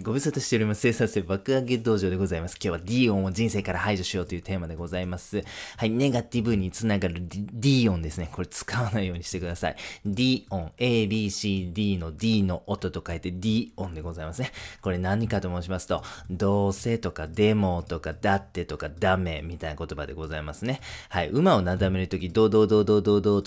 ご無沙汰しております。生産性爆上げ道場でございます。今日はディオンを人生から排除しようというテーマでございます。はい、ネガティブにつながるディオンですね。これ使わないようにしてください。ディオン ABCD の D の音と書いてディオンでございますね。これ何かと申しますと、どうせとかでもとかだってとかダメみたいな言葉でございますね。はい、馬をなだめるとき、どうと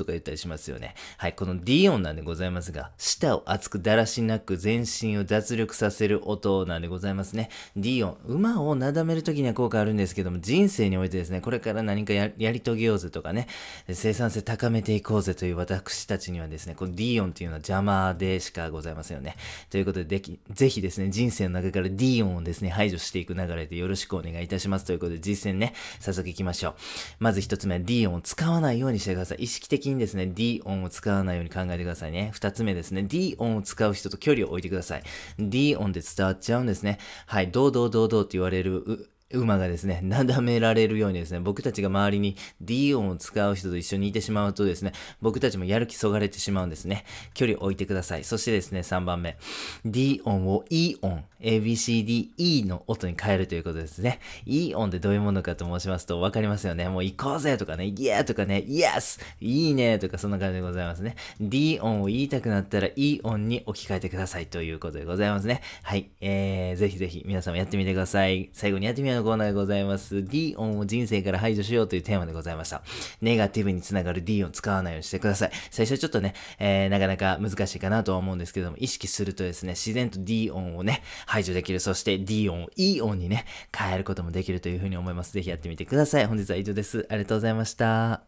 か言ったりしますよね。はい、このディオンなんでございますが、舌を厚くだらしなく全身を脱力させる音なんでございますね。ディオン、馬をなだめるときには効果あるんですけども、人生においてですね、これから何か やり遂げようぜとかね、生産性高めていこうぜという私たちにはですね、このディオンっていうのは邪魔でしかございませんよね。ということで、ぜひですね、人生の中からディオンをですね、排除していく流れでよろしくお願いいたします。ということで、実践ね、早速いきましょう。まず一つ目、ディオンを使わないようにしてください。意識的にですね、ディオンを使わないように考えてくださいね。二つ目ですね、ディオンを使う人と距離を置いてください。ディオンで伝わっちゃうんですね。はい、どうって言われる馬がですね、なだめられるようにですね、僕たちが周りにディオンを使う人と一緒にいてしまうとですね、僕たちもやる気そがれてしまうんですね。距離を置いてください。そしてですね、3番目。ディオンをイオン、ABCDE の音に変えるということですね。イオンってどういうものかと申しますと、わかりますよね。もう行こうぜとかね、イエーとかね、イエスいいねとか、そんな感じでございますね。ディオンを言いたくなったら、イオンに置き換えてくださいということでございますね。はい。ぜひぜひ皆さんもやってみてください。最後にやってみようコーナーでございます。 D 音を人生から排除しようというテーマでございました。ネガティブにつながる D 音を使わないようにしてください。最初はちょっとね、なかなか難しいかなとは思うんですけども、意識するとですね、自然と D 音をね、排除できる。そして D 音を E 音にね、変えることもできるというふうに思います。ぜひやってみてください。本日は以上です。ありがとうございました。